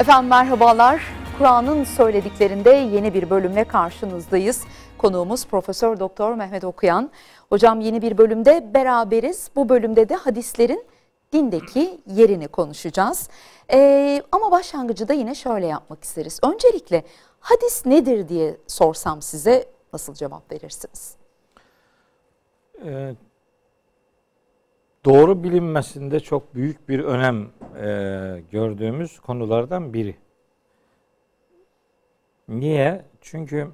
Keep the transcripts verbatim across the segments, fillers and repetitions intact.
Efendim merhabalar. Kur'an'ın söylediklerinde yeni bir bölümle karşınızdayız. Konuğumuz Profesör Doktor Mehmet Okuyan. Hocam yeni bir bölümde beraberiz. Bu bölümde de hadislerin dindeki yerini konuşacağız. Ee, ama başlangıcı da yine şöyle yapmak isteriz. Öncelikle hadis nedir diye sorsam size nasıl cevap verirsiniz? Ee, doğru bilinmesinde çok büyük bir önem e, gördüğümüz konulardan biri. Niye? Çünkü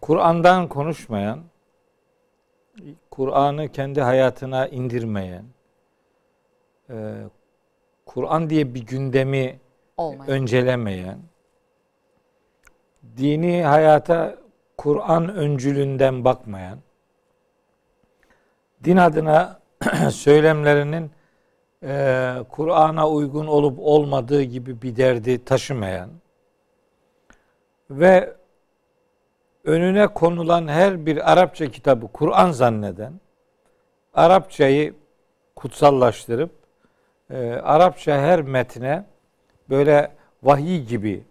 Kur'an'dan konuşmayan, Kur'an'ı kendi hayatına indirmeyen, e, Kur'an diye bir gündemi olmayan, öncelemeyen, dini hayata Kur'an öncülünden bakmayan, din adına söylemlerinin e, Kur'an'a uygun olup olmadığı gibi bir derdi taşımayan ve önüne konulan her bir Arapça kitabı Kur'an zanneden, Arapçayı kutsallaştırıp e, Arapça her metne böyle vahiy gibi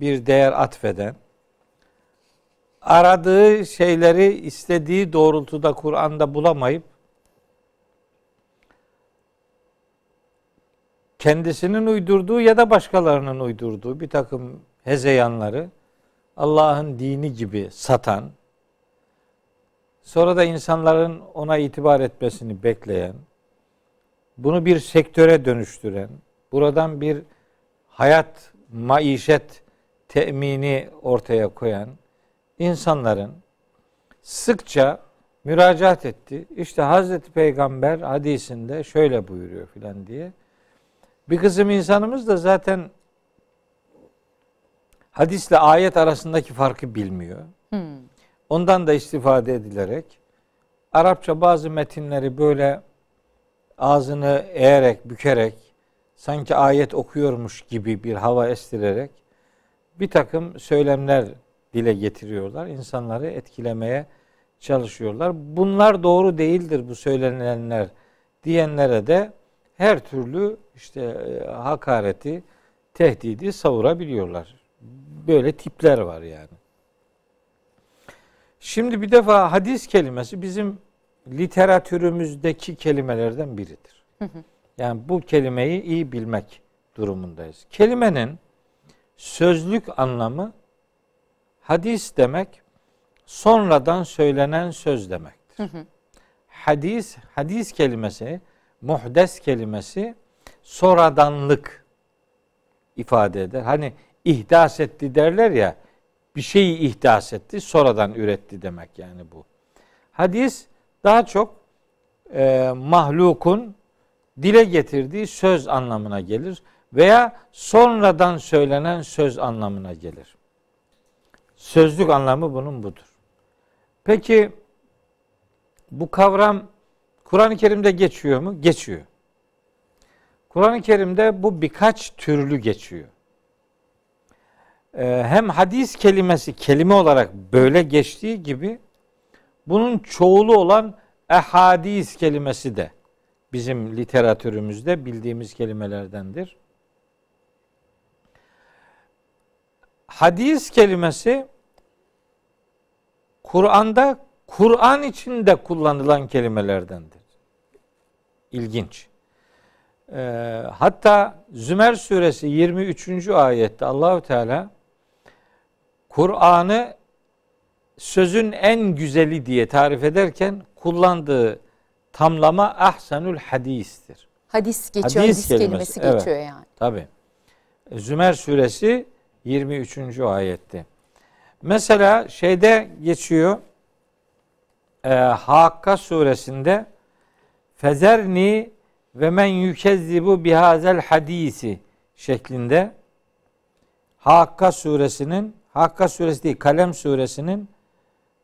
bir değer atfeden, aradığı şeyleri istediği doğrultuda Kur'an'da bulamayıp kendisinin uydurduğu ya da başkalarının uydurduğu bir takım hezeyanları Allah'ın dini gibi satan, sonra da insanların ona itibar etmesini bekleyen, bunu bir sektöre dönüştüren, buradan bir hayat, maişet temini ortaya koyan İnsanların sıkça müracaat etti. İşte Hazreti Peygamber hadisinde şöyle buyuruyor filan diye. Bir kısım insanımız da zaten hadisle ayet arasındaki farkı bilmiyor. Hmm. Ondan da istifade edilerek Arapça bazı metinleri böyle ağzını eğerek, bükerek, sanki ayet okuyormuş gibi bir hava estirerek bir takım söylemler dile getiriyorlar. İnsanları etkilemeye çalışıyorlar. Bunlar doğru değildir bu söylenenler diyenlere de her türlü işte hakareti, tehdidi savurabiliyorlar. Böyle tipler var yani. Şimdi bir defa hadis kelimesi bizim literatürümüzdeki kelimelerden biridir. Hı hı. Yani bu kelimeyi iyi bilmek durumundayız. Kelimenin sözlük anlamı hadis demek, sonradan söylenen söz demektir. Hı hı. Hadis, hadis kelimesi, muhdes kelimesi sonradanlık ifade eder. Hani ihdas etti derler ya, bir şeyi ihdas etti, sonradan üretti demek yani bu. Hadis daha çok e, mahlukun dile getirdiği söz anlamına gelir veya sonradan söylenen söz anlamına gelir. Sözlük anlamı bunun budur. Peki bu kavram Kur'an-ı Kerim'de geçiyor mu? Geçiyor. Kur'an-ı Kerim'de bu birkaç türlü geçiyor. Ee, hem hadis kelimesi kelime olarak böyle geçtiği gibi bunun çoğulu olan ehadis kelimesi de bizim literatürümüzde bildiğimiz kelimelerdendir. Hadis kelimesi Kur'an'da Kur'an içinde kullanılan kelimelerdendir. İlginç. Ee, hatta Zümer suresi yirmi üçüncü ayette Allahu Teala Kur'an'ı sözün en güzeli diye tarif ederken kullandığı tamlama ahsenül hadistir. Hadis geçiyor, hadis, hadis kelimesi, kelimesi geçiyor evet, yani. Tabii. Zümer suresi yirmi üçüncü ayette. Mesela şeyde geçiyor. E, Hakka suresinde fezerni ve men yükezzibu bihazel hadisi şeklinde Hakka suresinin Hakka suresi değil Kalem suresinin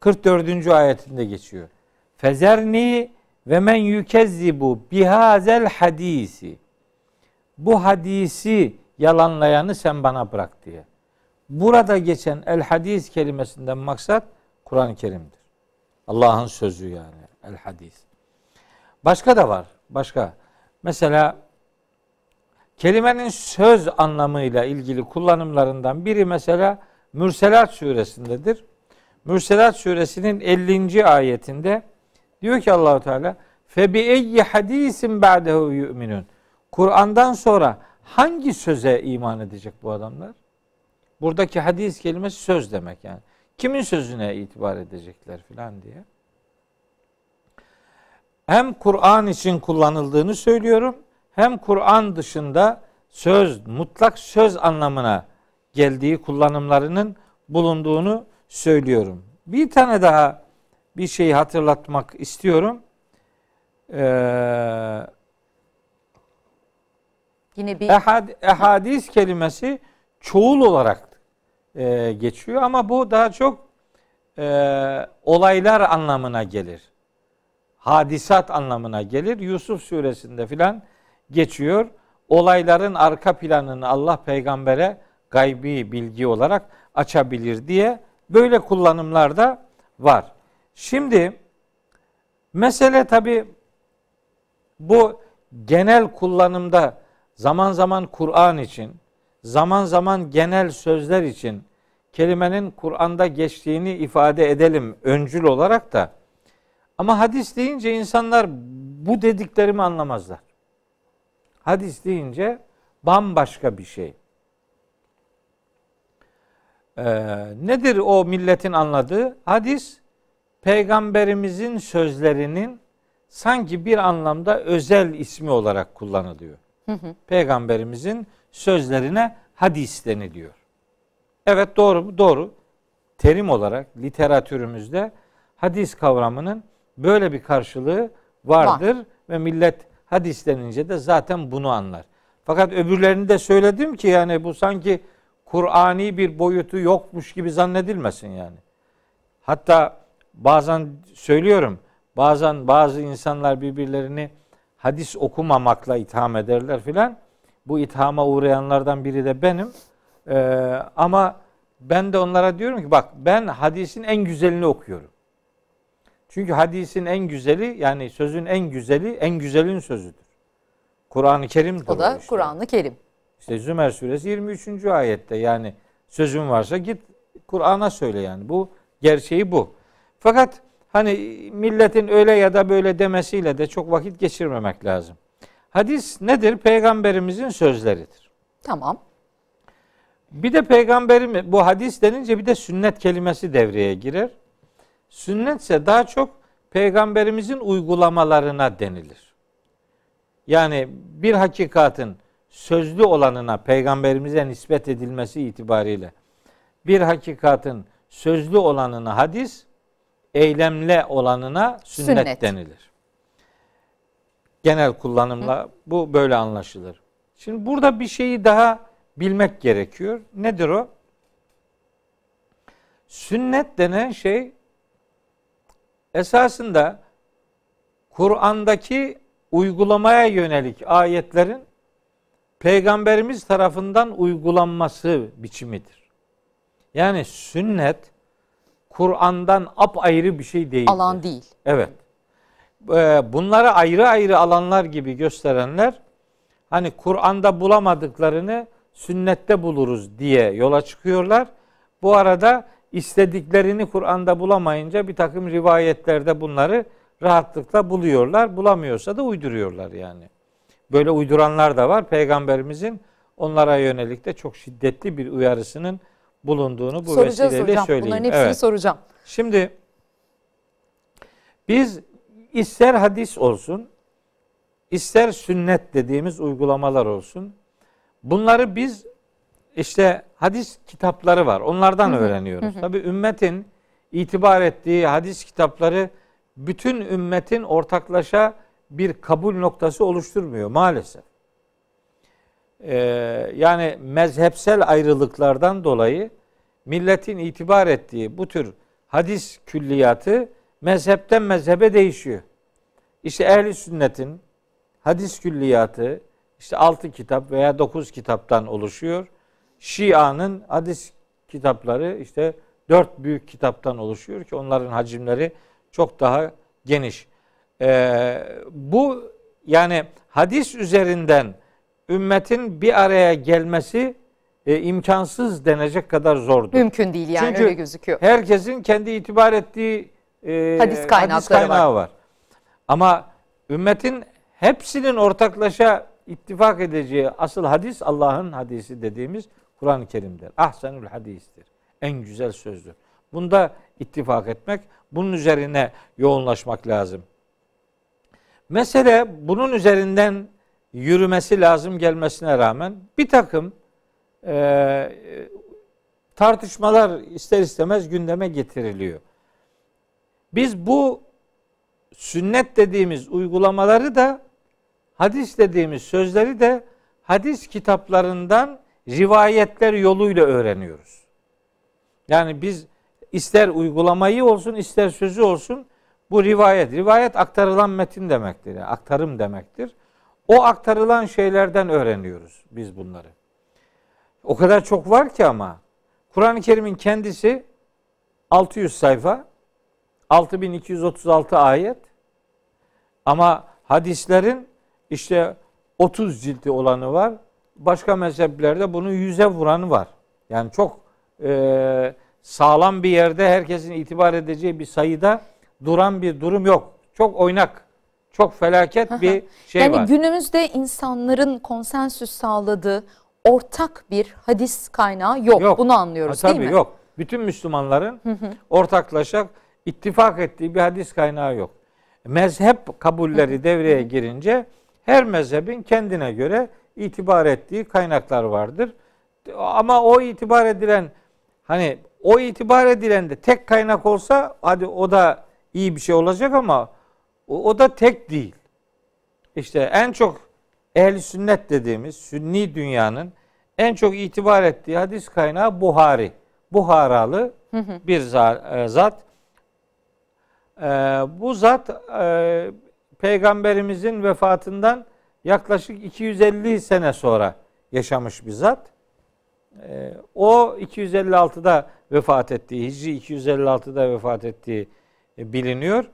kırk dördüncü ayetinde geçiyor. Fezerni ve men yükezzibu bihazel hadisi. Bu hadisi yalanlayanı sen bana bırak diye. Burada geçen el hadis kelimesinden maksat Kur'an-ı Kerim'dir. Allah'ın sözü yani el hadis. Başka da var. Başka. Mesela Kelimenin söz anlamıyla ilgili kullanımlarından biri mesela Mürselat suresindedir. Mürselat suresinin ellinci ayetinde diyor ki Allahu Teala: "Fe bi eyyi hadisin ba'dehu yu'minun." Kur'an'dan sonra hangi söze iman edecek bu adamlar? Buradaki hadis kelimesi söz demek yani. Kimin sözüne itibar edecekler filan diye. Hem Kur'an için kullanıldığını söylüyorum, hem Kur'an dışında söz, mutlak söz anlamına geldiği kullanımlarının bulunduğunu söylüyorum. Bir tane daha bir şeyi hatırlatmak istiyorum. Ee, Yine bir ehad, ehadis kelimesi çoğul olarak e, geçiyor ama bu daha çok e, olaylar anlamına gelir. Hadisat anlamına gelir. Yusuf suresinde filan geçiyor. Olayların arka planını Allah peygambere gaybi bilgi olarak açabilir diye böyle kullanımlar da var. Şimdi mesele tabii bu genel kullanımda zaman zaman Kur'an için, zaman zaman genel sözler için kelimenin Kur'an'da geçtiğini ifade edelim öncül olarak da. Ama hadis deyince insanlar bu dediklerimi anlamazlar. Hadis deyince bambaşka bir şey. Ee, nedir o milletin anladığı? Hadis, Peygamberimizin sözlerinin sanki bir anlamda özel ismi olarak kullanılıyor. Hı hı. Peygamberimizin sözlerine hadis deniliyor. Evet, doğru mu? Doğru. Terim olarak literatürümüzde hadis kavramının böyle bir karşılığı vardır. Var. Ve millet hadis denince de zaten bunu anlar. Fakat öbürlerini de söyledim ki yani bu sanki Kur'ani bir boyutu yokmuş gibi zannedilmesin yani. Hatta bazen söylüyorum, bazen bazı insanlar birbirlerini hadis okumamakla itham ederler filan. Bu ithama uğrayanlardan biri de benim. Ee, ama ben de onlara diyorum ki bak, ben hadisin en güzelini okuyorum. Çünkü hadisin en güzeli, yani sözün en güzeli, en güzelin sözüdür. Kur'an-ı Kerim'dir. O da işte. Kur'an-ı Kerim. İşte Zümer suresi yirmi üçüncü ayette yani sözün varsa git Kur'an'a söyle yani. Bu gerçeği bu. Fakat hani milletin öyle ya da böyle demesiyle de çok vakit geçirmemek lazım. Hadis nedir? Peygamberimizin sözleridir. Tamam. Bir de peygamberimiz, bu hadis denince bir de sünnet kelimesi devreye girer. Sünnetse daha çok peygamberimizin uygulamalarına denilir. Yani bir hakikatin sözlü olanına, peygamberimize nispet edilmesi itibariyle bir hakikatin sözlü olanına hadis, eylemle olanına sünnet, sünnet. denilir. Genel kullanımla Hı. bu böyle anlaşılır. Şimdi burada bir şeyi daha bilmek gerekiyor. Nedir o? Sünnet denen şey esasında Kur'an'daki uygulamaya yönelik ayetlerin Peygamberimiz tarafından uygulanması biçimidir. Yani sünnet Kur'an'dan apayrı bir şey değildir. Alan değil. Evet. Bunları ayrı ayrı alanlar gibi gösterenler hani Kur'an'da bulamadıklarını sünnette buluruz diye yola çıkıyorlar. Bu arada istediklerini Kur'an'da bulamayınca bir takım rivayetlerde bunları rahatlıkla buluyorlar. Bulamıyorsa da uyduruyorlar yani. Böyle uyduranlar da var. Peygamberimizin onlara yönelik de çok şiddetli bir uyarısının bulunduğunu bu soracağız vesileyle hocam. Söyleyeyim. Bunların hepsini evet. soracağım. Şimdi biz ister hadis olsun, ister sünnet dediğimiz uygulamalar olsun, bunları biz işte hadis kitapları var. Onlardan hı hı, öğreniyoruz. Hı hı. Tabii ümmetin itibar ettiği hadis kitapları bütün ümmetin ortaklaşa bir kabul noktası oluşturmuyor maalesef. Ee, yani mezhepsel ayrılıklardan dolayı milletin itibar ettiği bu tür hadis külliyatı mezhepten mezhebe değişiyor. İşte Ehl-i Sünnet'in hadis külliyatı işte altı kitap veya dokuz kitaptan oluşuyor. Şia'nın hadis kitapları işte dört büyük kitaptan oluşuyor ki onların hacimleri çok daha geniş. Ee, bu yani hadis üzerinden ümmetin bir araya gelmesi e, imkansız denecek kadar zordu. Mümkün değil yani. Çünkü öyle gözüküyor. Herkesin kendi itibar ettiği e, hadis, hadis kaynağı var. var. Ama ümmetin hepsinin ortaklaşa ittifak edeceği asıl hadis Allah'ın hadisi dediğimiz Kur'an-ı Kerim'dir. Ahsenül hadistir. En güzel sözdür. Bunda ittifak etmek, bunun üzerine yoğunlaşmak lazım. Mesele bunun üzerinden yürümesi lazım gelmesine rağmen bir takım e, tartışmalar ister istemez gündeme getiriliyor. Biz bu sünnet dediğimiz uygulamaları da, hadis dediğimiz sözleri de hadis kitaplarından rivayetler yoluyla öğreniyoruz. Yani biz ister uygulamayı olsun, ister sözü olsun, bu rivayet. Rivayet aktarılan metin demektir. Yani aktarım demektir. O aktarılan şeylerden öğreniyoruz biz bunları. O kadar çok var ki ama Kur'an-ı Kerim'in kendisi altı yüz sayfa, altı bin iki yüz otuz altı ayet, ama hadislerin işte otuz cilti olanı var. Başka mezheplerde bunun yüze vuranı var. Yani çok e, sağlam bir yerde herkesin itibar edeceği bir sayıda duran bir durum yok. Çok oynak, çok felaket bir şey yani var. Yani günümüzde insanların konsensüs sağladığı ortak bir hadis kaynağı yok. yok. Bunu anlıyoruz ha, değil mi? Tabii yok. Bütün Müslümanların hı hı. ortaklaşa ittifak ettiği bir hadis kaynağı yok. Mezhep kabulleri hı hı. devreye girince her mezhebin kendine göre itibar ettiği kaynaklar vardır. Ama o itibar edilen, hani o itibar edilen de tek kaynak olsa hadi o da iyi bir şey olacak ama o, o da tek değil. İşte en çok ehl-i sünnet dediğimiz sünni dünyanın en çok itibar ettiği hadis kaynağı Buhari. Buharalı hı hı. bir zat. Ee, bu zat e, Peygamberimizin vefatından yaklaşık iki yüz elli sene sonra yaşamış bir zat. Ee, o iki yüz elli altıda vefat ettiği, Hicri iki yüz elli altıda vefat ettiği e, biliniyor.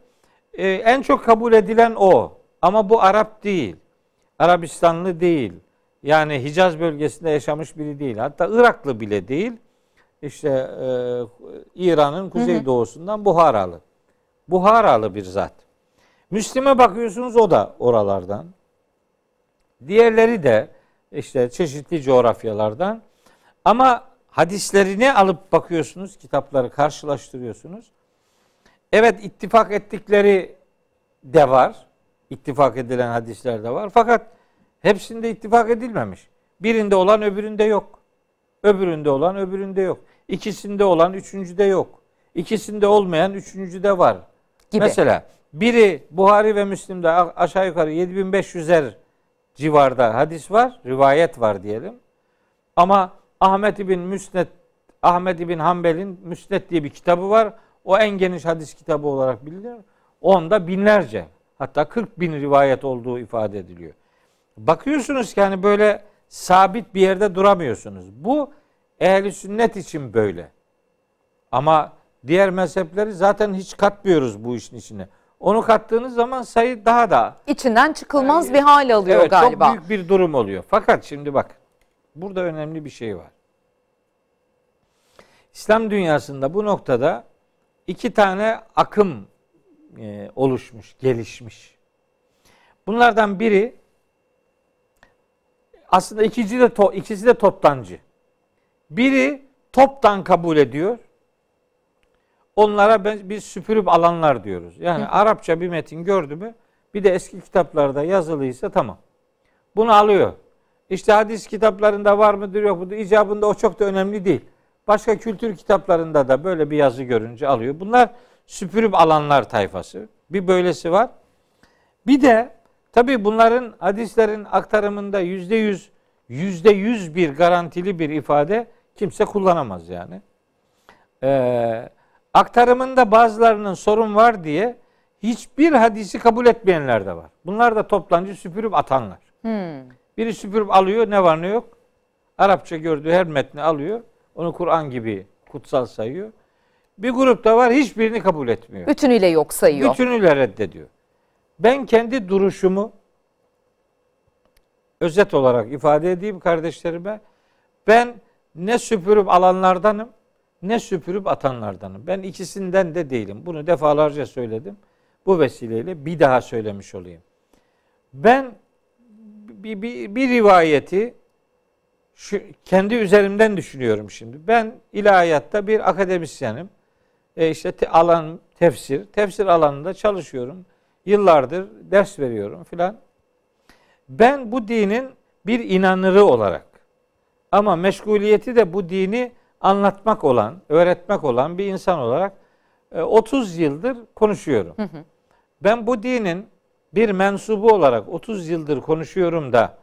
Ee, en çok kabul edilen o. Ama bu Arap değil. Arabistanlı değil. Yani Hicaz bölgesinde yaşamış biri değil. Hatta Iraklı bile değil. İşte e, İran'ın kuzeydoğusundan Buharalı. Buharalı bir zat. Müslim'e bakıyorsunuz, o da oralardan. Diğerleri de işte çeşitli coğrafyalardan. Ama hadislerini alıp bakıyorsunuz, kitapları karşılaştırıyorsunuz. Evet, ittifak ettikleri de var. İttifak edilen hadisler de var. Fakat hepsinde ittifak edilmemiş. Birinde olan öbüründe yok. Öbüründe olan öbüründe yok. İkisinde olan üçüncüde yok. İkisinde olmayan üçüncüde var. Gibi. Mesela biri Buhari ve Müslim'de aşağı yukarı yedi bin beş yüzer civarda hadis var, rivayet var diyelim. Ama Ahmet bin Müsned, Ahmet bin Hanbel'in Müsned diye bir kitabı var. O en geniş hadis kitabı olarak bilinir. Onda binlerce, hatta kırk bin rivayet olduğu ifade ediliyor. Bakıyorsunuz ki hani böyle sabit bir yerde duramıyorsunuz. Bu ehl-i sünnet için böyle. Ama diğer mezhepleri zaten hiç katmıyoruz bu işin içine. Onu kattığınız zaman sayı daha da... İçinden çıkılmaz yani, bir hal alıyor evet, galiba. Çok büyük bir durum oluyor. Fakat şimdi bak, burada önemli bir şey var. İslam dünyasında bu noktada iki tane akım e, oluşmuş, gelişmiş. Bunlardan biri, aslında ikisi de, to, ikisi de toptancı. Biri toptan kabul ediyor. Onlara biz süpürüp alanlar diyoruz. Yani hı. Arapça bir metin gördü mü, bir de eski kitaplarda yazılıysa tamam. Bunu alıyor. İşte hadis kitaplarında var mıdır yok mudur icabında o çok da önemli değil. Başka kültür kitaplarında da böyle bir yazı görünce alıyor. Bunlar süpürüp alanlar tayfası. Bir böylesi var. Bir de tabii bunların hadislerin aktarımında yüzde yüz, yüzde yüz bir garantili bir ifade kimse kullanamaz yani. Eee... Aktarımında bazılarının sorun var diye hiçbir hadisi kabul etmeyenler de var. Bunlar da toptancı, süpürüp atanlar. Hmm. Biri süpürüp alıyor, ne var ne yok. Arapça gördüğü her metni alıyor. Onu Kur'an gibi kutsal sayıyor. Bir grup da var, hiçbirini kabul etmiyor. Bütünüyle yok sayıyor. Bütünüyle reddediyor. Ben kendi duruşumu özet olarak ifade edeyim kardeşlerime. Ben ne süpürüp alanlardanım, ne süpürüp atanlardanım. Ben ikisinden de değilim. Bunu defalarca söyledim. Bu vesileyle bir daha söylemiş olayım. Ben bir, bir, bir rivayeti şu, kendi üzerimden düşünüyorum şimdi. Ben ilahiyatta bir akademisyenim. E işte te, alan tefsir, tefsir alanında çalışıyorum. Yıllardır ders veriyorum filan. Ben bu dinin bir inanırı olarak ama meşguliyeti de bu dini anlatmak olan, öğretmek olan bir insan olarak otuz yıldır konuşuyorum. Hı hı. Ben bu dinin bir mensubu olarak otuz yıldır konuşuyorum da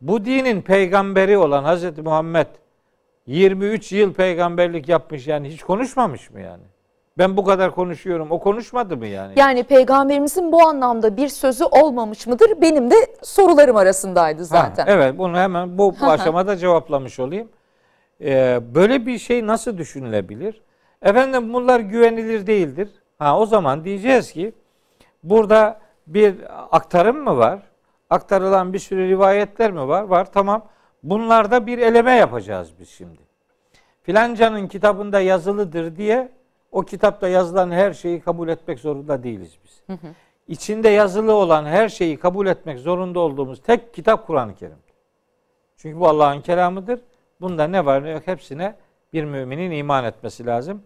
bu dinin peygamberi olan Hz. Muhammed yirmi üç yıl peygamberlik yapmış, yani hiç konuşmamış mı yani? Ben bu kadar konuşuyorum, o konuşmadı mı yani? Yani peygamberimizin bu anlamda bir sözü olmamış mıdır? Benim de sorularım arasındaydı zaten. Ha, evet, bunu hemen bu, bu aşamada cevaplamış olayım. Ee, böyle bir şey nasıl düşünülebilir? Efendim bunlar güvenilir değildir. Ha, o zaman diyeceğiz ki burada bir aktarım mı var? Aktarılan bir sürü rivayetler mi var? Var, tamam. Bunlarda bir eleme yapacağız biz şimdi. Filancanın kitabında yazılıdır diye o kitapta yazılan her şeyi kabul etmek zorunda değiliz biz. Hı hı. İçinde yazılı olan her şeyi kabul etmek zorunda olduğumuz tek kitap Kur'an-ı Kerim'dir. Çünkü bu Allah'ın kelamıdır. Bunda ne var ne yok hepsine bir müminin iman etmesi lazım.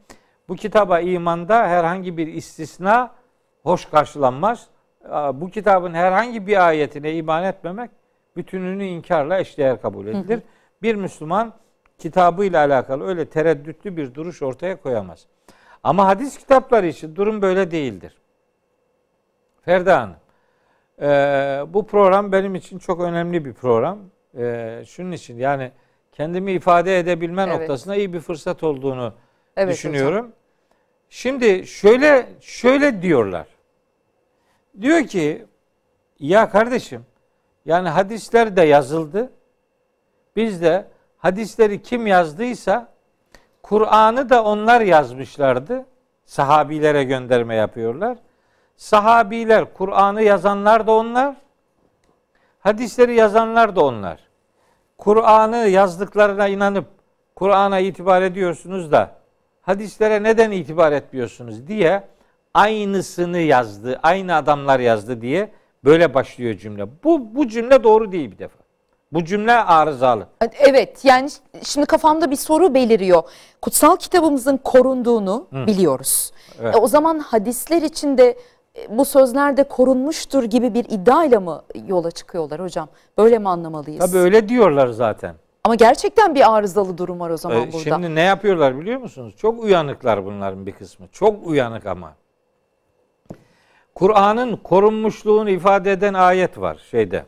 Bu kitaba imanda herhangi bir istisna hoş karşılanmaz. Bu kitabın herhangi bir ayetine iman etmemek bütününü inkarla eşdeğer kabul edilir. Hı hı. Bir Müslüman kitabıyla alakalı öyle tereddütlü bir duruş ortaya koyamaz. Ama hadis kitapları için durum böyle değildir. Ferda Hanım, e, bu program benim için çok önemli bir program. E, şunun için yani kendimi ifade edebilme evet. noktasında iyi bir fırsat olduğunu evet, düşünüyorum. Hocam. Şimdi şöyle şöyle diyorlar. Diyor ki ya kardeşim, yani hadisler de yazıldı. Biz de hadisleri kim yazdıysa Kur'an'ı da onlar yazmışlardı. Sahabilere gönderme yapıyorlar. Sahabiler, Kur'an'ı yazanlar da onlar. Hadisleri yazanlar da onlar. Kur'an'ı yazdıklarına inanıp Kur'an'a itibar ediyorsunuz da hadislere neden itibar etmiyorsunuz diye aynısını yazdı, aynı adamlar yazdı diye böyle başlıyor cümle. Bu, bu cümle doğru değil bir defa. Bu cümle arızalı. Evet, yani şimdi kafamda bir soru beliriyor. Kutsal kitabımızın korunduğunu Hı. biliyoruz. Evet. E, o zaman hadisler içinde e, bu sözler de korunmuştur gibi bir iddiayla mı yola çıkıyorlar hocam? Böyle mi anlamalıyız? Tabii öyle diyorlar zaten. Ama gerçekten bir arızalı durum var o zaman ee, burada. Şimdi ne yapıyorlar biliyor musunuz? Çok uyanıklar bunların bir kısmı. Çok uyanık ama. Kur'an'ın korunmuşluğunu ifade eden ayet var şeyde.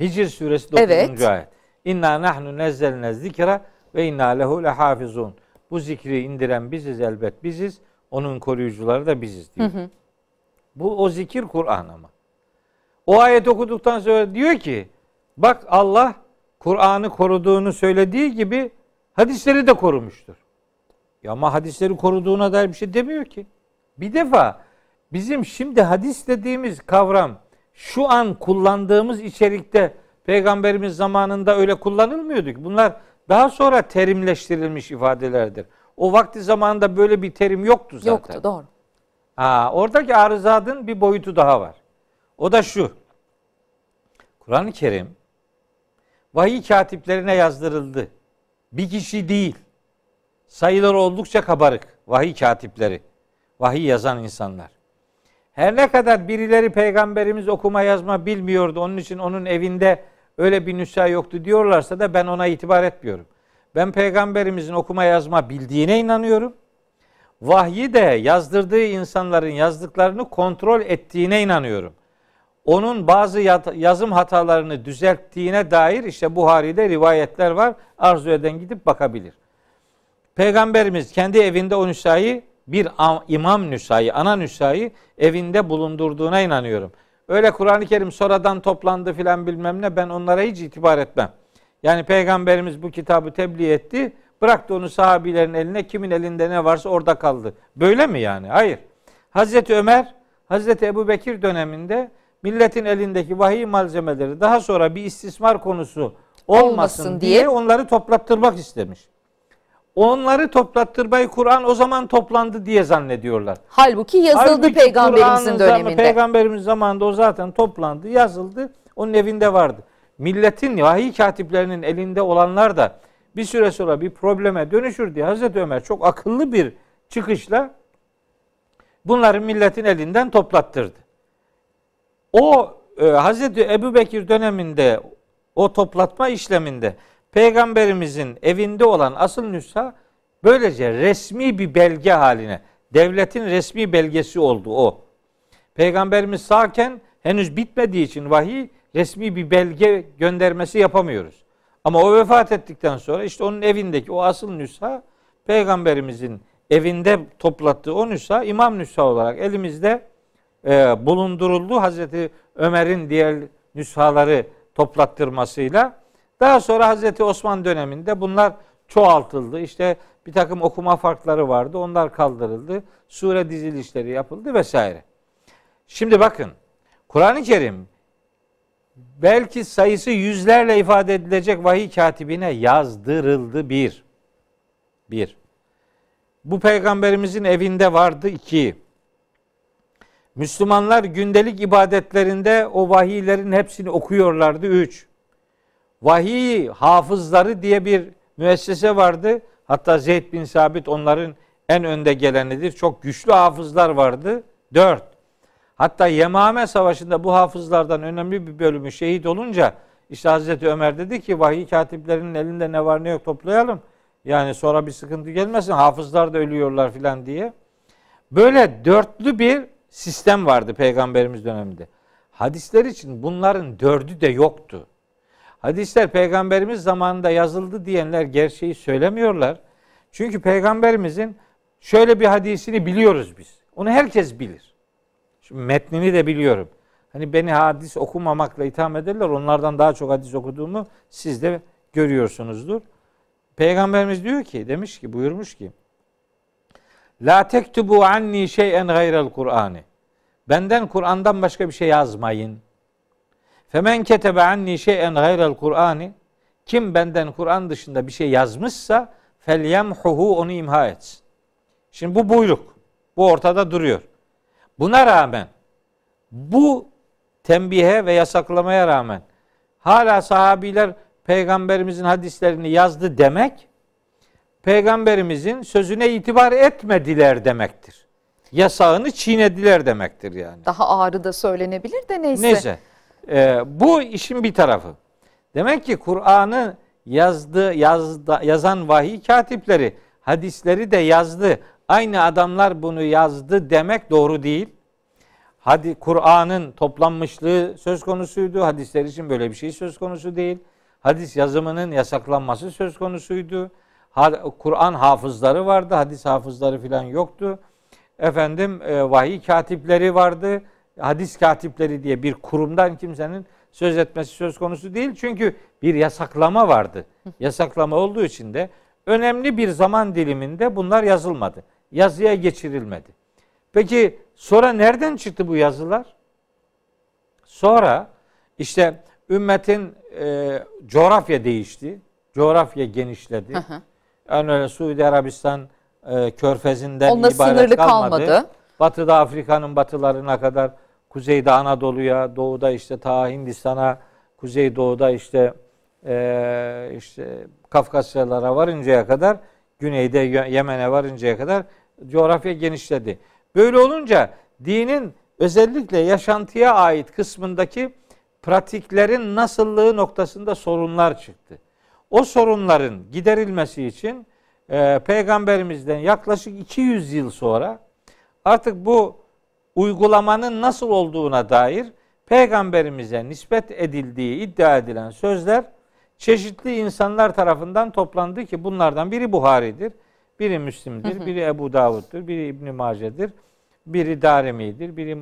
Hicr suresi dokuzuncu Evet. ayet. İnna nahnu nezzelne zikra ve inna lehu lehafizun. Bu zikri indiren biziz, elbet biziz. Onun koruyucuları da biziz diyor. Hı hı. Bu o zikir Kur'an ama. O ayet okuduktan sonra diyor ki bak Allah Kur'an'ı koruduğunu söylediği gibi hadisleri de korumuştur. Ya ama hadisleri koruduğuna dair bir şey demiyor ki. Bir defa bizim şimdi hadis dediğimiz kavram şu an kullandığımız içerikte Peygamberimiz zamanında öyle kullanılmıyordu ki. Bunlar daha sonra terimleştirilmiş ifadelerdir. O vakti zamanında böyle bir terim yoktu zaten. Yoktu, doğru. Ha, oradaki arızadın bir boyutu daha var. O da şu. Kur'an-ı Kerim vahiy katiplerine yazdırıldı. Bir kişi değil. Sayıları oldukça kabarık. Vahiy katipleri. Vahiy yazan insanlar. Her ne kadar birileri Peygamberimiz okuma yazma bilmiyordu, onun için onun evinde öyle bir nüsha yoktu diyorlarsa da ben ona itibar etmiyorum. Ben Peygamberimizin okuma yazma bildiğine inanıyorum. Vahyi de yazdırdığı insanların yazdıklarını kontrol ettiğine inanıyorum. Onun bazı yazım hatalarını düzelttiğine dair işte Buhari'de rivayetler var. Arzu eden gidip bakabilir. Peygamberimiz kendi evinde o nüshayı, bir imam nüshayı, ana nüshayı evinde bulundurduğuna inanıyorum. Öyle Kur'an-ı Kerim sonradan toplandı filan bilmem ne, ben onlara hiç itibar etmem. Yani Peygamberimiz bu kitabı tebliğ etti, bıraktı onu sahabilerin eline, kimin elinde ne varsa orada kaldı. Böyle mi yani? Hayır. Hazreti Ömer, Hazreti Ebu Bekir döneminde milletin elindeki vahiy malzemeleri daha sonra bir istismar konusu olmasın, olmasın diye, diye onları toplattırmak istemiş. Onları toplattırmayı Kur'an o zaman toplandı diye zannediyorlar. Halbuki yazıldı. Halbuki Peygamberimizin döneminde. Peygamberimiz zamanında o zaten toplandı, yazıldı, onun evinde vardı. Milletin, vahiy katiplerinin elinde olanlar da bir süre sonra bir probleme dönüşür diye Hz. Ömer çok akıllı bir çıkışla bunları milletin elinden toplattırdı. O Hz. Ebu Bekir döneminde o toplatma işleminde Peygamberimizin evinde olan asıl nüsha böylece resmi bir belge haline, devletin resmi belgesi oldu o. Peygamberimiz sağken henüz bitmediği için vahiy, resmi bir belge göndermesi yapamıyoruz. Ama o vefat ettikten sonra işte onun evindeki o asıl nüsha, Peygamberimizin evinde toplattığı o nüsha, imam nüsha olarak elimizde e, bulunduruldu. Hazreti Ömer'in diğer nüshaları toplattırmasıyla. Daha sonra Hazreti Osman döneminde bunlar çoğaltıldı. İşte bir takım okuma farkları vardı. Onlar kaldırıldı. Sure dizilişleri yapıldı vesaire. Şimdi bakın, Kur'an-ı Kerim belki sayısı yüzlerle ifade edilecek vahiy katibine yazdırıldı. Bir. Bir. Bu Peygamberimizin evinde vardı. İki. Müslümanlar gündelik ibadetlerinde o vahiylerin hepsini okuyorlardı. Üç. Vahiy hafızları diye bir müessese vardı. Hatta Zeyd bin Sabit onların en önde gelenidir. Çok güçlü hafızlar vardı. Dört. Hatta Yemame Savaşı'nda bu hafızlardan önemli bir bölümü şehit olunca işte Hazreti Ömer dedi ki vahiy katiplerinin elinde ne var ne yok toplayalım. Yani sonra bir sıkıntı gelmesin, hafızlar da ölüyorlar filan diye. Böyle dörtlü bir sistem vardı Peygamberimiz döneminde. Hadisler için bunların dördü de yoktu. Hadisler Peygamberimiz zamanında yazıldı diyenler gerçeği söylemiyorlar. Çünkü Peygamberimizin şöyle bir hadisini biliyoruz biz. Onu herkes bilir. Şimdi metnini de biliyorum. Hani beni hadis okumamakla itham ederler. Onlardan daha çok hadis okuduğumu siz de görüyorsunuzdur. Peygamberimiz diyor ki, demiş ki, buyurmuş ki La tektubu anni şey'en gayrel Kur'an'ı. Benden Kur'an'dan başka bir şey yazmayın. Femen ketebe anni şey'en gayrel Kur'an'ı. Kim benden Kur'an dışında bir şey yazmışsa felyemhuhu, onu imha etsin. Şimdi bu buyruk. Bu ortada duruyor. Buna rağmen, bu tembihe ve yasaklamaya rağmen hala sahabiler Peygamberimizin hadislerini yazdı demek, Peygamberimizin sözüne itibar etmediler demektir. Yasağını çiğnediler demektir yani. Daha ağrı da söylenebilir de neyse. Neyse. Ee, bu işin bir tarafı. Demek ki Kur'an'ı yazdı, yazdı, yazan vahiy katipleri hadisleri de yazdı. Aynı adamlar bunu yazdı demek doğru değil. Hadi Kur'an'ın toplanmışlığı söz konusuydu. Hadisler için böyle bir şey söz konusu değil. Hadis yazımının yasaklanması söz konusuydu. Kur'an hafızları vardı. Hadis hafızları falan yoktu. Efendim vahiy katipleri vardı. Hadis katipleri diye bir kurumdan kimsenin söz etmesi söz konusu değil. Çünkü bir yasaklama vardı. Yasaklama olduğu için de önemli bir zaman diliminde bunlar yazılmadı. Yazıya geçirilmedi. Peki sonra nereden çıktı bu yazılar? Sonra işte ümmetin e, coğrafya değişti. Coğrafya genişledi. Hı hı. Yani öyle Suudi Arabistan e, körfezinden onunla ibaret kalmadı. kalmadı. Batıda Afrika'nın batılarına kadar, kuzeyde Anadolu'ya, doğuda işte ta Hindistan'a, kuzeydoğuda işte e, işte Kafkasyalara varıncaya kadar, güneyde Yemen'e varıncaya kadar coğrafya genişledi. Böyle olunca dinin özellikle yaşantıya ait kısmındaki pratiklerin nasıllığı noktasında sorunlar çıktı. O sorunların giderilmesi için e, Peygamberimizden yaklaşık iki yüz yıl sonra artık bu uygulamanın nasıl olduğuna dair Peygamberimize nispet edildiği iddia edilen sözler çeşitli insanlar tarafından toplandı ki bunlardan biri Buhari'dir, biri Müslim'dir, hı hı. biri Ebu Davud'dur, biri İbn-i Mace'dir, biri Darimi'dir, biri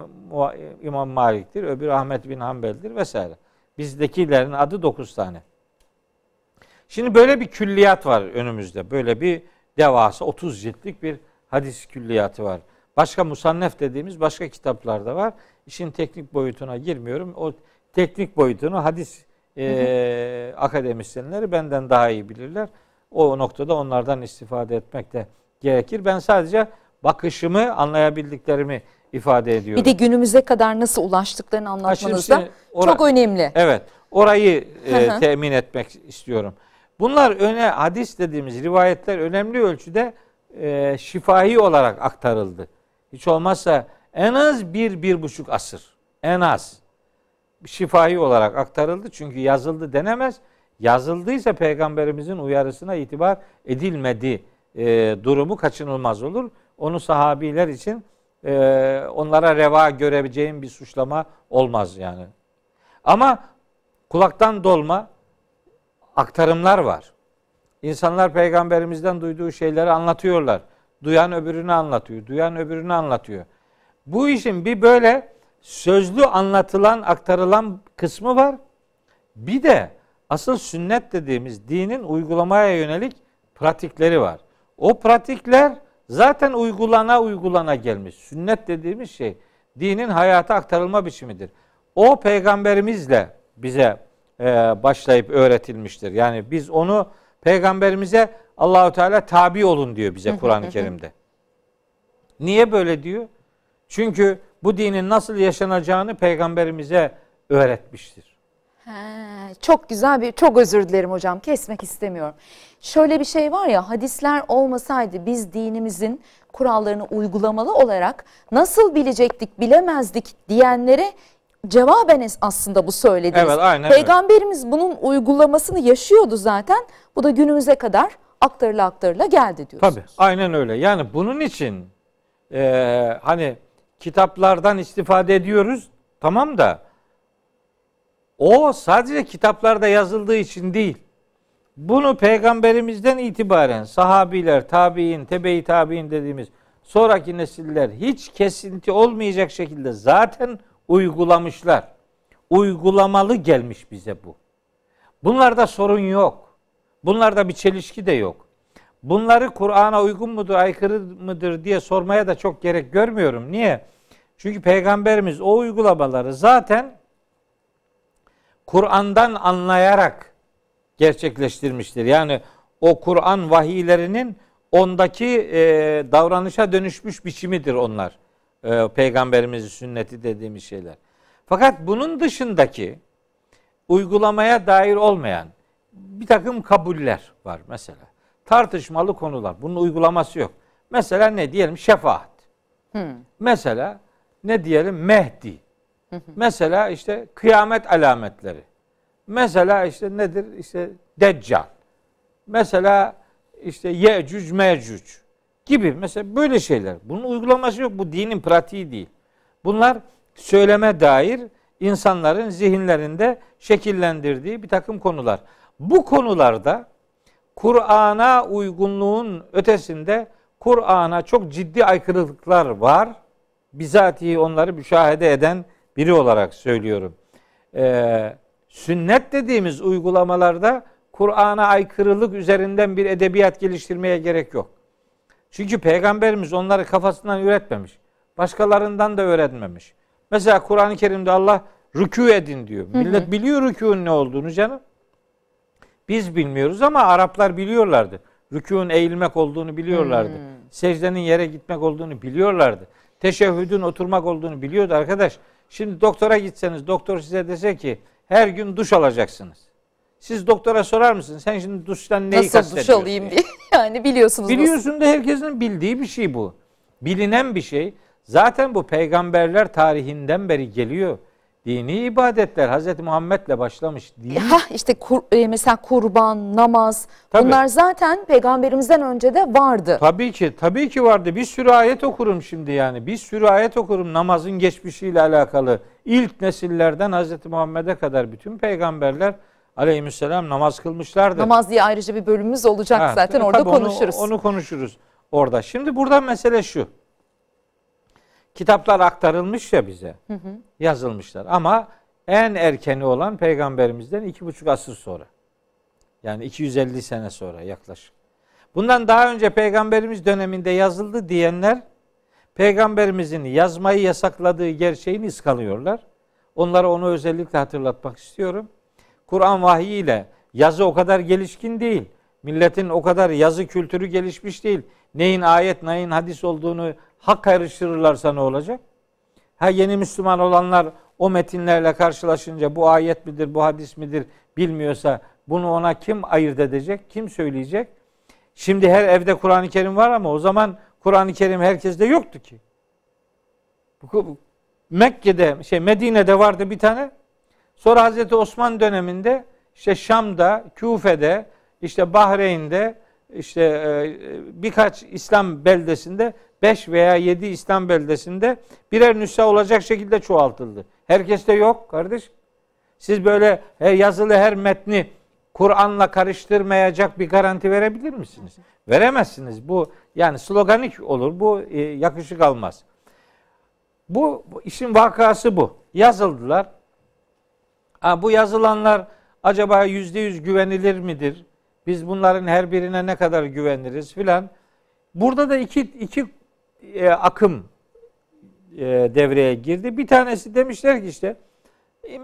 İmam Malik'tir, öbürü Ahmet bin Hanbel'dir vesaire. Bizdekilerin adı dokuz tane. Şimdi böyle bir külliyat var önümüzde. Böyle bir devasa otuz ciltlik bir hadis külliyatı var. Başka musannef dediğimiz başka kitaplar da var. İşin teknik boyutuna girmiyorum. O teknik boyutunu hadis e, akademisyenleri benden daha iyi bilirler. O noktada onlardan istifade etmek de gerekir. Ben sadece bakışımı, anlayabildiklerimi ifade ediyorum. Bir de günümüze kadar nasıl ulaştıklarını anlatmanız da çok önemli. Evet. Orayı e, temin etmek istiyorum. Bunlar öne hadis dediğimiz rivayetler önemli ölçüde e, şifahi olarak aktarıldı. Hiç olmazsa en az bir, bir buçuk asır. En az. Şifahi olarak aktarıldı. Çünkü yazıldı denemez. Yazıldıysa Peygamberimizin uyarısına itibar edilmedi e, durumu kaçınılmaz olur. Onu sahabiler için e, onlara reva görebileceğim bir suçlama olmaz yani. Ama kulaktan dolma aktarımlar var. İnsanlar Peygamberimizden duyduğu şeyleri anlatıyorlar. Duyan öbürünü anlatıyor. Duyan öbürünü anlatıyor. Bu işin bir böyle sözlü anlatılan, aktarılan kısmı var. Bir de asıl sünnet dediğimiz dinin uygulamaya yönelik pratikleri var. O pratikler zaten uygulana uygulana gelmiş. Sünnet dediğimiz şey dinin hayata aktarılma biçimidir. O Peygamberimizle bize e, başlayıp öğretilmiştir. Yani biz onu Peygamberimize Allahu Teala tabi olun diyor bize Kur'an-ı Kerim'de. Niye böyle diyor? Çünkü bu dinin nasıl yaşanacağını Peygamberimize öğretmiştir. He, çok güzel bir, çok özür dilerim hocam, kesmek istemiyorum. Şöyle bir şey var ya, hadisler olmasaydı biz dinimizin kurallarını uygulamalı olarak nasıl bilecektik, bilemezdik diyenlere cevaben aslında bu söylediğiniz. Evet, aynen, Peygamberimiz evet. bunun uygulamasını yaşıyordu zaten, bu da günümüze kadar aktarıla aktarıla geldi diyoruz. Tabii aynen öyle, yani bunun için e, hani kitaplardan istifade ediyoruz tamam da, o sadece kitaplarda yazıldığı için değil. Bunu Peygamberimizden itibaren sahabiler, tabiin, tebe-i tabiin dediğimiz sonraki nesiller hiç kesinti olmayacak şekilde zaten uygulamışlar. Uygulamalı gelmiş bize bu. Bunlarda sorun yok. Bunlarda bir çelişki de yok. Bunları Kur'an'a uygun mudur, aykırı mıdır diye sormaya da çok gerek görmüyorum. Niye? Çünkü Peygamberimiz o uygulamaları zaten Kur'an'dan anlayarak gerçekleştirmiştir. Yani o Kur'an vahiylerinin ondaki e, davranışa dönüşmüş biçimidir onlar. E, Peygamberimizin sünneti dediğimiz şeyler. Fakat bunun dışındaki uygulamaya dair olmayan bir takım kabuller var mesela. Tartışmalı konular. Bunun uygulaması yok. Mesela ne diyelim? Şefaat. Hmm. Mesela ne diyelim? Mehdi. Mesela işte kıyamet alametleri. Mesela işte nedir? İşte Deccal. Mesela işte Yecüc Mecüc gibi. Mesela böyle şeyler. Bunun uygulaması yok. Bu dinin pratiği değil. Bunlar söyleme dair insanların zihinlerinde şekillendirdiği bir takım konular. Bu konularda Kur'an'a uygunluğun ötesinde Kur'an'a çok ciddi aykırılıklar var. Bizatihi onları müşahede eden biri olarak söylüyorum. Ee, sünnet dediğimiz uygulamalarda Kur'an'a aykırılık üzerinden bir edebiyat geliştirmeye gerek yok. Çünkü Peygamberimiz onları kafasından üretmemiş. Başkalarından da öğrenmemiş. Mesela Kur'an-ı Kerim'de Allah rükû edin diyor. Hı hı. Millet biliyor rükûnun ne olduğunu canım. Biz bilmiyoruz ama Araplar biliyorlardı. Rükûnun eğilmek olduğunu biliyorlardı. Hı hı. Secdenin yere gitmek olduğunu biliyorlardı. Teşehhüdün oturmak olduğunu biliyordu arkadaş. Şimdi doktora gitseniz doktor size dese ki her gün duş alacaksınız. Siz doktora sorar mısınız? Sen şimdi duştan neyi kastediyorsun? Nasıl duş alayım diye. Yani biliyorsunuz. Biliyorsun da herkesin bildiği bir şey bu. Bilinen bir şey. Zaten bu peygamberler tarihinden beri geliyor. Dini ibadetler Hz. Muhammed'le başlamış değil. Ha işte kur, mesela kurban, namaz. Tabii. Bunlar zaten peygamberimizden önce de vardı. Tabii ki, tabii ki vardı. Bir sürü ayet okurum şimdi yani. Bir sürü ayet okurum namazın geçmişiyle alakalı. İlk nesillerden Hz. Muhammed'e kadar bütün peygamberler aleyhisselam namaz kılmışlardı. Namaz diye ayrıca bir bölümümüz olacak ha, zaten orada onu, konuşuruz. Onu konuşuruz orada. Şimdi burada mesele şu. Kitaplar aktarılmış ya bize, hı hı. yazılmışlar ama en erkeni olan peygamberimizden iki buçuk asır sonra. Yani iki yüz elli sene sonra yaklaşık. Bundan daha önce peygamberimiz döneminde yazıldı diyenler Peygamberimizin yazmayı yasakladığı gerçeğini iskalıyorlar. Onlara onu özellikle hatırlatmak istiyorum. Kur'an vahyiyle yazı o kadar gelişkin değil. Milletin o kadar yazı kültürü gelişmiş değil. Neyin ayet, neyin hadis olduğunu hak karıştırırlarsa ne olacak? Ha, yeni Müslüman olanlar o metinlerle karşılaşınca bu ayet midir, bu hadis midir bilmiyorsa bunu ona kim ayırt edecek, kim söyleyecek? Şimdi her evde Kur'an-ı Kerim var ama o zaman Kur'an-ı Kerim herkeste yoktu ki. Mekke'de, şey Medine'de vardı bir tane. Sonra Hz. Osman döneminde işte Şam'da, Küfe'de, işte Bahreyn'de, işte birkaç İslam beldesinde, beş veya yedi İslam beldesinde birer nüsha olacak şekilde çoğaltıldı. Herkeste yok kardeş. Siz böyle yazılı her metni Kur'an'la karıştırmayacak bir garanti verebilir misiniz? Veremezsiniz. Bu yani sloganik olur. Bu yakışık almaz. Bu, bu işin vakası bu. Yazıldılar. Ha, bu yazılanlar acaba yüzde yüz güvenilir midir? Biz bunların her birine ne kadar güveniriz filan. Burada da iki, iki e, akım e, devreye girdi. Bir tanesi demişler ki işte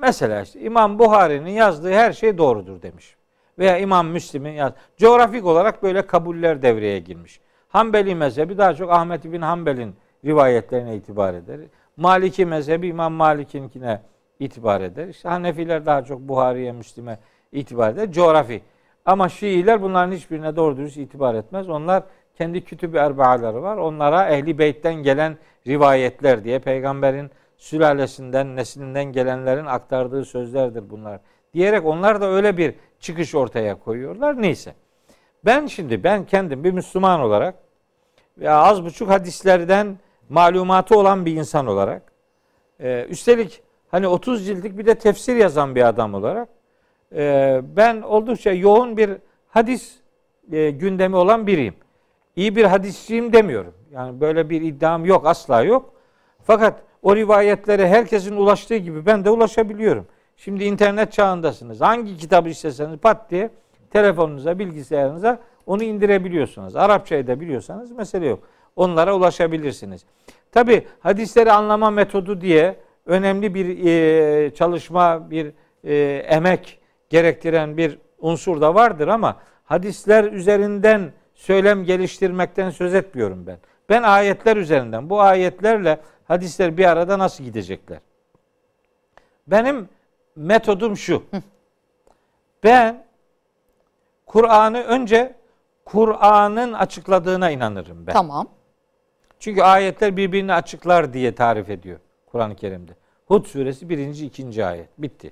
mesela işte İmam Buhari'nin yazdığı her şey doğrudur demiş. Veya İmam Müslim'in yazdığı. Coğrafik olarak böyle kabuller devreye girmiş. Hanbeli mezhebi daha çok Ahmet bin Hanbel'in rivayetlerine itibar eder. Maliki mezhebi İmam Malik'inkine itibar eder. İşte Hanefiler daha çok Buhari'ye, Müslim'e itibar eder. Coğrafi. Ama Şiiler bunların hiçbirine doğru dürüst itibar etmez. Onlar kendi kütüb-i erbaaları var. Onlara Ehli Beyt'ten gelen rivayetler diye peygamberin sülalesinden, neslinden gelenlerin aktardığı sözlerdir bunlar diyerek onlar da öyle bir çıkış ortaya koyuyorlar. Neyse. Ben şimdi ben kendim bir Müslüman olarak veya az buçuk hadislerden malumatı olan bir insan olarak e, üstelik hani otuz ciltlik bir de tefsir yazan bir adam olarak e, ben oldukça yoğun bir hadis e, gündemi olan biriyim. İyi bir hadisçiyim demiyorum. Yani böyle bir iddiam yok, asla yok. Fakat o rivayetlere herkesin ulaştığı gibi ben de ulaşabiliyorum. Şimdi internet çağındasınız. Hangi kitabı isteseniz pat diye telefonunuza, bilgisayarınıza onu indirebiliyorsunuz. Arapçayı da biliyorsanız mesele yok. Onlara ulaşabilirsiniz. Tabii hadisleri anlama metodu diye önemli bir e, çalışma, bir e, emek gerektiren bir unsur da vardır ama hadisler üzerinden söylem geliştirmekten söz etmiyorum ben. Ben ayetler üzerinden, bu ayetlerle hadisler bir arada nasıl gidecekler? Benim metodum şu. Ben Kur'an'ı önce Kur'an'ın açıkladığına inanırım ben. Tamam. Çünkü ayetler birbirini açıklar diye tarif ediyor Kur'an-ı Kerim'de. Hud suresi birinci ikinci ayet. Bitti.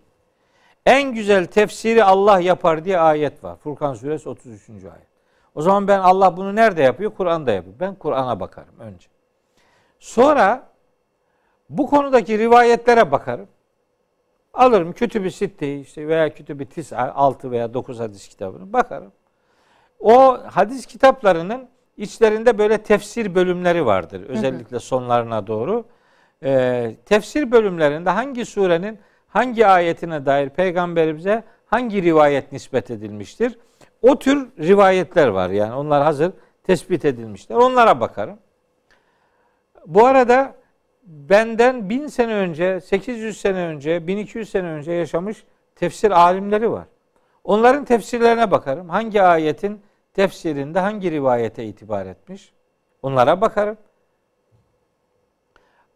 En güzel tefsiri Allah yapar diye ayet var. Furkan suresi otuz üçüncü ayet. O zaman ben Allah bunu nerede yapıyor? Kur'an'da yapıyor. Ben Kur'an'a bakarım önce. Sonra bu konudaki rivayetlere bakarım. Alırım Kütüb-i Sitti'yi işte veya Kütüb-i Tis altı veya dokuz hadis kitabını bakarım. O hadis kitaplarının içlerinde böyle tefsir bölümleri vardır. Özellikle sonlarına doğru. E, tefsir bölümlerinde hangi surenin hangi ayetine dair peygamberimize hangi rivayet nispet edilmiştir? O tür rivayetler var. Yani onlar hazır tespit edilmişler. Onlara bakarım. Bu arada benden bin sene önce, sekiz yüz sene önce, bin iki yüz sene önce yaşamış tefsir alimleri var. Onların tefsirlerine bakarım. Hangi ayetin tefsirinde hangi rivayete itibar etmiş? Onlara bakarım.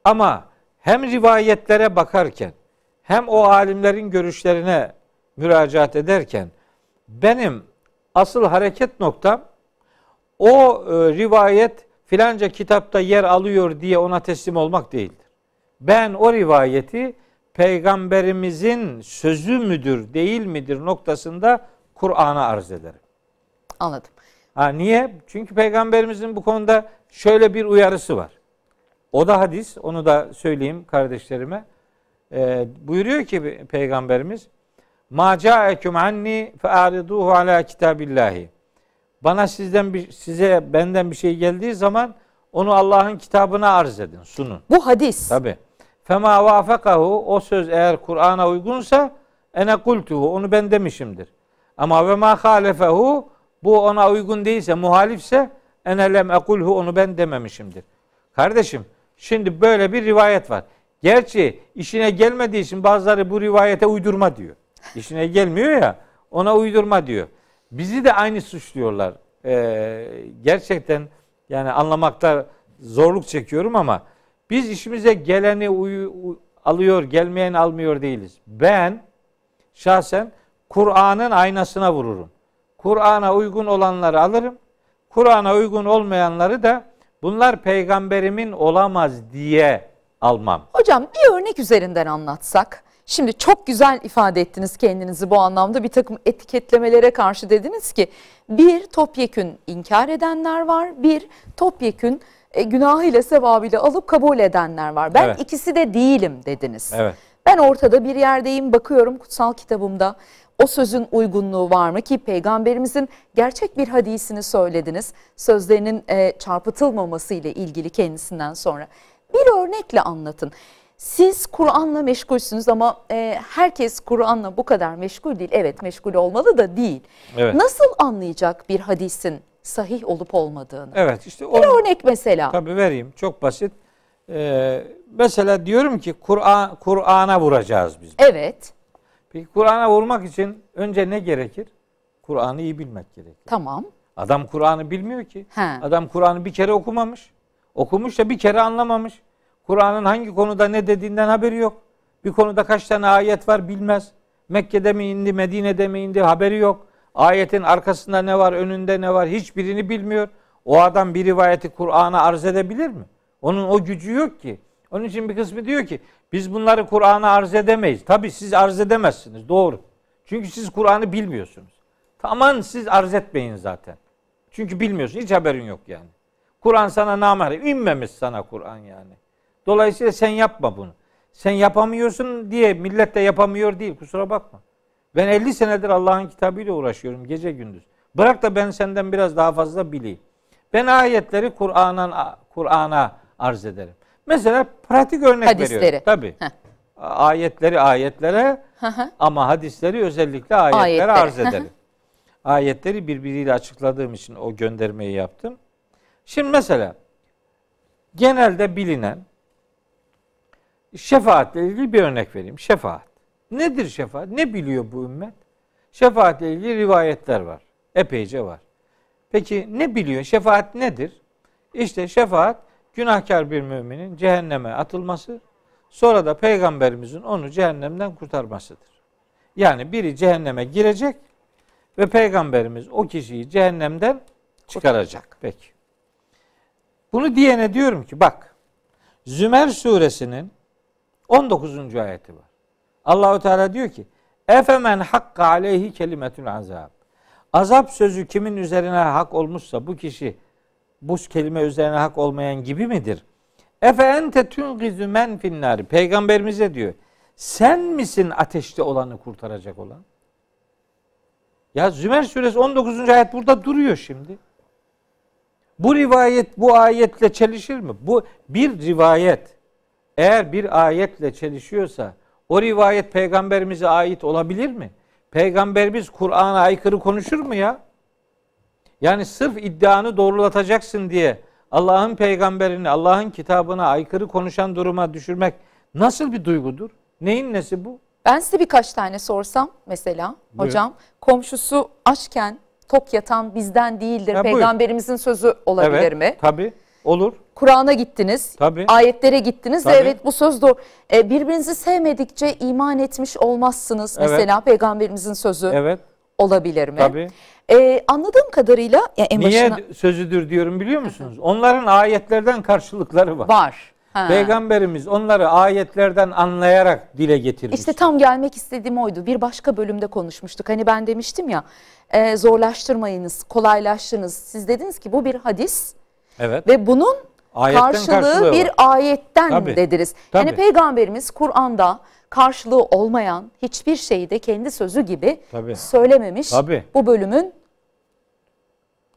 Ama hem rivayetlere bakarken hem o alimlerin görüşlerine müracaat ederken benim asıl hareket noktam o e, rivayet filanca kitapta yer alıyor diye ona teslim olmak değildir. Ben o rivayeti peygamberimizin sözü müdür değil midir noktasında Kur'an'a arz ederim. Anladım. Ha, niye? Çünkü peygamberimizin bu konuda şöyle bir uyarısı var. O da hadis, onu da söyleyeyim kardeşlerime. Ee, buyuruyor ki peygamberimiz مَا جَاءَكُمْ عَنِّي فَاَعْرِضُوهُ عَلَى كِتَابِ اللّٰهِ Bana sizden bir, size benden bir şey geldiği zaman onu Allah'ın kitabına arz edin, sunun. Bu hadis. Tabii. فَمَا وَافَقَهُ O söz eğer Kur'an'a uygunsa اَنَا قُلْتُهُ Onu ben demişimdir. Ama وَمَا خَالَفَهُ Bu ona uygun değilse, muhalifse اَنَا لَمْ اَقُلْهُ Onu ben dememişimdir. Kardeşim Şimdi böyle bir rivayet var. Gerçi işine gelmediği için bazıları bu rivayete uydurma diyor. İşine gelmiyor ya, ona uydurma diyor. Bizi de aynı suçluyorlar. Ee, gerçekten yani anlamakta zorluk çekiyorum ama biz işimize geleni uyu, alıyor, gelmeyeni almıyor değiliz. Ben şahsen Kur'an'ın aynasına vururum. Kur'an'a uygun olanları alırım. Kur'an'a uygun olmayanları da bunlar peygamberimin olamaz diye almam. Hocam bir örnek üzerinden anlatsak. Şimdi çok güzel ifade ettiniz kendinizi bu anlamda, bir takım etiketlemelere karşı dediniz ki bir topyekün inkar edenler var, bir topyekün e, günahıyla sevabıyla alıp kabul edenler var. Ben evet. ikisi de değilim dediniz. Evet. Ben ortada bir yerdeyim, bakıyorum kutsal kitabımda o sözün uygunluğu var mı ki peygamberimizin gerçek bir hadisini söylediniz sözlerinin e, çarpıtılmaması ile ilgili kendisinden sonra. Bir örnekle anlatın. Siz Kur'an'la meşgulsünüz ama e, herkes Kur'an'la bu kadar meşgul değil. Evet, meşgul olmalı da değil. Evet. Nasıl anlayacak bir hadisin sahih olup olmadığını? Evet, işte bir onu, örnek mesela. Tabii vereyim, çok basit. Ee, mesela diyorum ki Kur'an Kur'an'a vuracağız biz. Evet. Peki Kur'an'a vurmak için önce ne gerekir? Kur'an'ı iyi bilmek gerekir. Tamam. Adam Kur'an'ı bilmiyor ki. He. Adam Kur'an'ı bir kere okumamış. Okumuş da bir kere anlamamış. Kur'an'ın hangi konuda ne dediğinden haberi yok. Bir konuda kaç tane ayet var bilmez. Mekke'de mi indi, Medine'de mi indi haberi yok. Ayetin arkasında ne var, önünde ne var hiçbirini bilmiyor. O adam bir rivayeti Kur'an'a arz edebilir mi? Onun o gücü yok ki. Onun için bir kısmı diyor ki biz bunları Kur'an'a arz edemeyiz. Tabii siz arz edemezsiniz, doğru. Çünkü siz Kur'an'ı bilmiyorsunuz. Tamam, siz arz etmeyin zaten. Çünkü bilmiyorsun, hiç haberin yok yani. Kur'an sana namahrem, inmemiş sana Kur'an yani. Dolayısıyla sen yapma bunu. Sen yapamıyorsun diye millet de yapamıyor değil. Kusura bakma. Ben elli senedir Allah'ın kitabıyla uğraşıyorum gece gündüz. Bırak da ben senden biraz daha fazla bileyim. Ben ayetleri Kur'an'a Kur'an'a arz ederim. Mesela pratik örnek hadisleri veriyorum. Tabii. Heh. Ayetleri ayetlere ama hadisleri özellikle ayetlere ayetleri arz ederim. Ayetleri birbiriyle açıkladığım için o göndermeyi yaptım. Şimdi mesela genelde bilinen şefaatle ilgili bir örnek vereyim. Şefaat. Nedir şefaat? Ne biliyor bu ümmet? Şefaatle ilgili rivayetler var. Epeyce var. Peki ne biliyor? Şefaat nedir? İşte şefaat günahkar bir müminin cehenneme atılması, sonra da peygamberimizin onu cehennemden kurtarmasıdır. Yani biri cehenneme girecek ve peygamberimiz o kişiyi cehennemden çıkaracak. Peki. Bunu diyene diyorum ki bak, Zümer suresinin on dokuzuncu ayeti var. Allahu Teala diyor ki: "Efemen hakka aleyhi kelimetul azab." Azap sözü kimin üzerine hak olmuşsa bu kişi bu kelime üzerine hak olmayan gibi midir? Efe ente tunqizu men finnar. Peygamberimize diyor: "Sen misin ateşte olanı kurtaracak olan?" Ya Zümer suresi on dokuzuncu ayet burada duruyor şimdi. Bu rivayet bu ayetle çelişir mi? Bu bir rivayet. Eğer bir ayetle çelişiyorsa o rivayet peygamberimize ait olabilir mi? Peygamberimiz Kur'an'a aykırı konuşur mu ya? Yani sırf iddianı doğrulatacaksın diye Allah'ın peygamberini, Allah'ın kitabına aykırı konuşan duruma düşürmek nasıl bir duygudur? Neyin nesi bu? Ben size birkaç tane sorsam mesela buyur. Hocam, komşusu açken tok yatan bizden değildir. Ya, peygamberimizin buyur. Sözü olabilir evet, mi? Tabii. Olur. Kur'an'a gittiniz, tabii. Ayetlere gittiniz. Tabii. Evet, bu söz doğru. E, birbirinizi sevmedikçe iman etmiş olmazsınız. Evet. Mesela peygamberimizin sözü evet. olabilir mi? Tabii. E, anladığım kadarıyla yani en niye başına... sözüdür diyorum biliyor musunuz? Onların ayetlerden karşılıkları var. Var. Ha. Peygamberimiz onları ayetlerden anlayarak dile getirmiş. İşte tam gelmek istediğim oydu. Bir başka bölümde konuşmuştuk. Hani ben demiştim ya e, zorlaştırmayınız, kolaylaştırınız. Siz dediniz ki bu bir hadis. Evet. Ve bunun ayetten karşılığı bir var. Ayetten tabii, dediriz. Tabii. Yani peygamberimiz Kur'an'da karşılığı olmayan hiçbir şeyi de kendi sözü gibi tabii. söylememiş. Tabii. Bu bölümün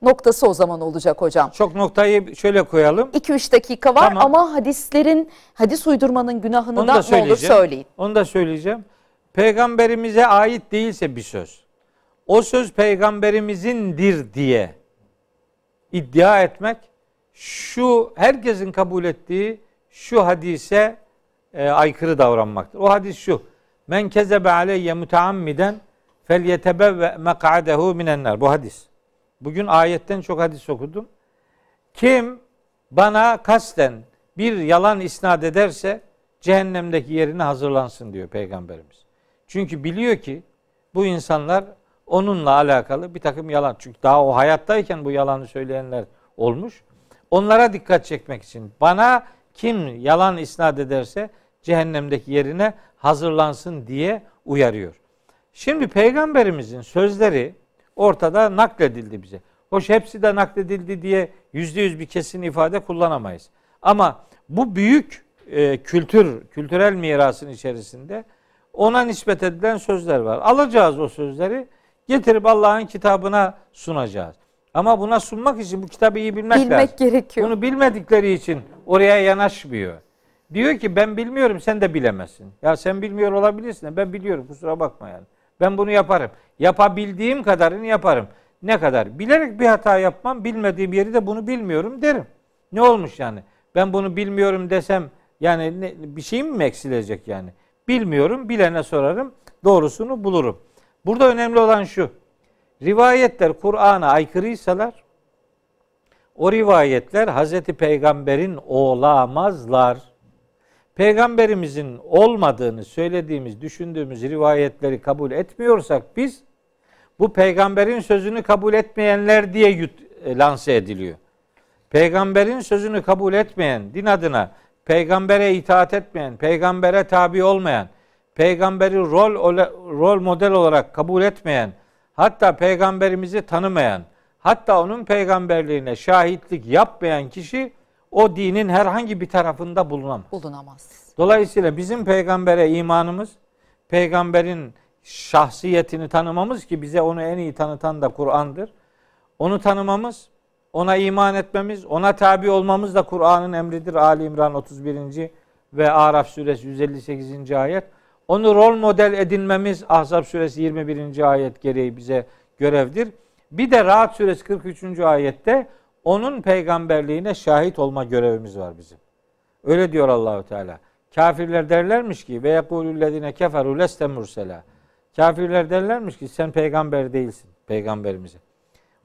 noktası o zaman olacak hocam. Çok noktayı şöyle koyalım. iki üç dakika var tamam. ama hadislerin, hadis uydurmanın günahını onu da, da ne olur söyleyin. Onu da söyleyeceğim. Peygamberimize ait değilse bir söz, o söz peygamberimizindir diye iddia etmek, şu herkesin kabul ettiği şu hadise e, aykırı davranmaktır. O hadis şu: Men kezebe aleyye müteammiden felyetebevve mek'adehu minenler. Bu hadis. Bugün ayetten çok hadis okudum. Kim bana kasten bir yalan isnat ederse cehennemdeki yerine hazırlansın diyor Peygamberimiz. Çünkü biliyor ki bu insanlar onunla alakalı bir takım yalan. Çünkü daha o hayattayken bu yalanı söyleyenler olmuş. Onlara dikkat çekmek için bana kim yalan isnat ederse cehennemdeki yerine hazırlansın diye uyarıyor. Şimdi Peygamberimizin sözleri ortada nakledildi bize. Hoş hepsi de nakledildi diye yüzde yüz bir kesin ifade kullanamayız. Ama bu büyük e, kültür, kültürel mirasın içerisinde ona nispet edilen sözler var. Alacağız o sözleri, getirip Allah'ın kitabına sunacağız. Ama buna sunmak için bu kitabı iyi bilmek, bilmek lazım. Gerekiyor. Bunu bilmedikleri için oraya yanaşmıyor. Diyor ki ben bilmiyorum, sen de bilemezsin. Ya sen bilmiyor olabilirsin, ben biliyorum, kusura bakma yani. Ben bunu yaparım. Yapabildiğim kadarını yaparım. Ne kadar? Bilerek bir hata yapmam, bilmediğim yeri de bunu bilmiyorum derim. Ne olmuş yani? Ben bunu bilmiyorum desem yani ne, bir şeyim mi eksilecek yani? Bilmiyorum, bilene sorarım, doğrusunu bulurum. Burada önemli olan şu: rivayetler Kur'an'a aykırıysalar o rivayetler Hazreti Peygamber'in olamazlar. Peygamberimizin olmadığını söylediğimiz, düşündüğümüz rivayetleri kabul etmiyorsak biz, bu peygamberin sözünü kabul etmeyenler diye yut, e, lanse ediliyor. Peygamberin sözünü kabul etmeyen, din adına peygambere itaat etmeyen, peygambere tabi olmayan, peygamberi rol rol model olarak kabul etmeyen, hatta peygamberimizi tanımayan, hatta onun peygamberliğine şahitlik yapmayan kişi o dinin herhangi bir tarafında bulunamaz. Bulunamaz. Dolayısıyla bizim peygambere imanımız, peygamberin şahsiyetini tanımamız ki bize onu en iyi tanıtan da Kur'an'dır. Onu tanımamız, ona iman etmemiz, ona tabi olmamız da Kur'an'ın emridir. Ali İmran otuz birinci ve Araf suresi yüz elli sekizinci ayet. Onu rol model edinmemiz Ahzab suresi yirmi birinci ayet gereği bize görevdir. Bir de Ra'd suresi kırk üçüncü ayette onun peygamberliğine şahit olma görevimiz var bizim. Öyle diyor Allahu Teala. Kafirler derlermiş ki ve yekulüllezine keferu leste mursela. Kafirler derlermiş ki sen peygamber değilsin, peygamberimize.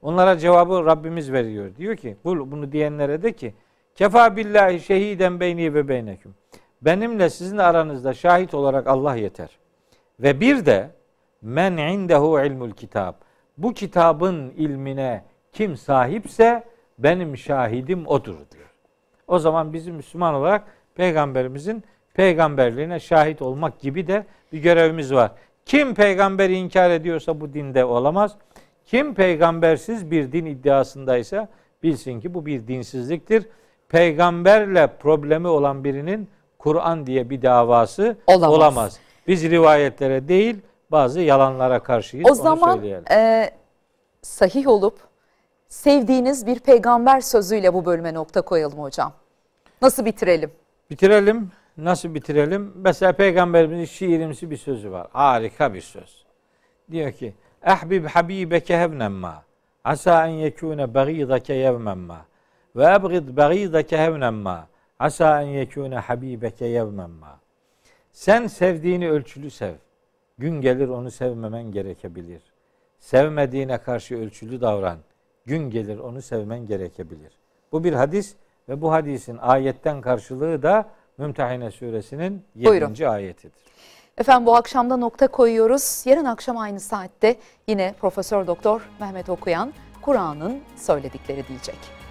Onlara cevabı Rabbimiz veriyor. Diyor ki bunu diyenlere de ki kefa billahi şehiden beyni ve beyneküm. Benimle sizin aranızda şahit olarak Allah yeter. Ve bir de men indehu ilmul kitab. Bu kitabın ilmine kim sahipse benim şahidim odur diyor. O zaman bizim Müslüman olarak peygamberimizin peygamberliğine şahit olmak gibi de bir görevimiz var. Kim peygamberi inkar ediyorsa bu dinde olamaz. Kim peygambersiz bir din iddiasındaysa bilsin ki bu bir dinsizliktir. Peygamberle problemi olan birinin Kur'an diye bir davası olamaz. olamaz. Biz rivayetlere değil bazı yalanlara karşıyız. O zaman e, sahih olup sevdiğiniz bir peygamber sözüyle bu bölüme nokta koyalım hocam. Nasıl bitirelim? Bitirelim. Nasıl bitirelim? Mesela Peygamberimizin şiirimsi bir sözü var. Harika bir söz. Diyor ki Ahbib habibeke hevnemma asa en yekune bagidake yevmemma ve ebgid bagidake hevnemma asa en yekune habibeke yevmemma. Sen sevdiğini ölçülü sev. Gün gelir onu sevmemen gerekebilir. Sevmediğine karşı ölçülü davran. Gün gelir onu sevmen gerekebilir. Bu bir hadis ve bu hadisin ayetten karşılığı da Mümtehine suresinin yedinci ayetidir. Efendim bu akşamda nokta koyuyoruz. Yarın akşam aynı saatte yine Profesör Doktor Mehmet Okuyan Kur'an'ın söyledikleri diyecek.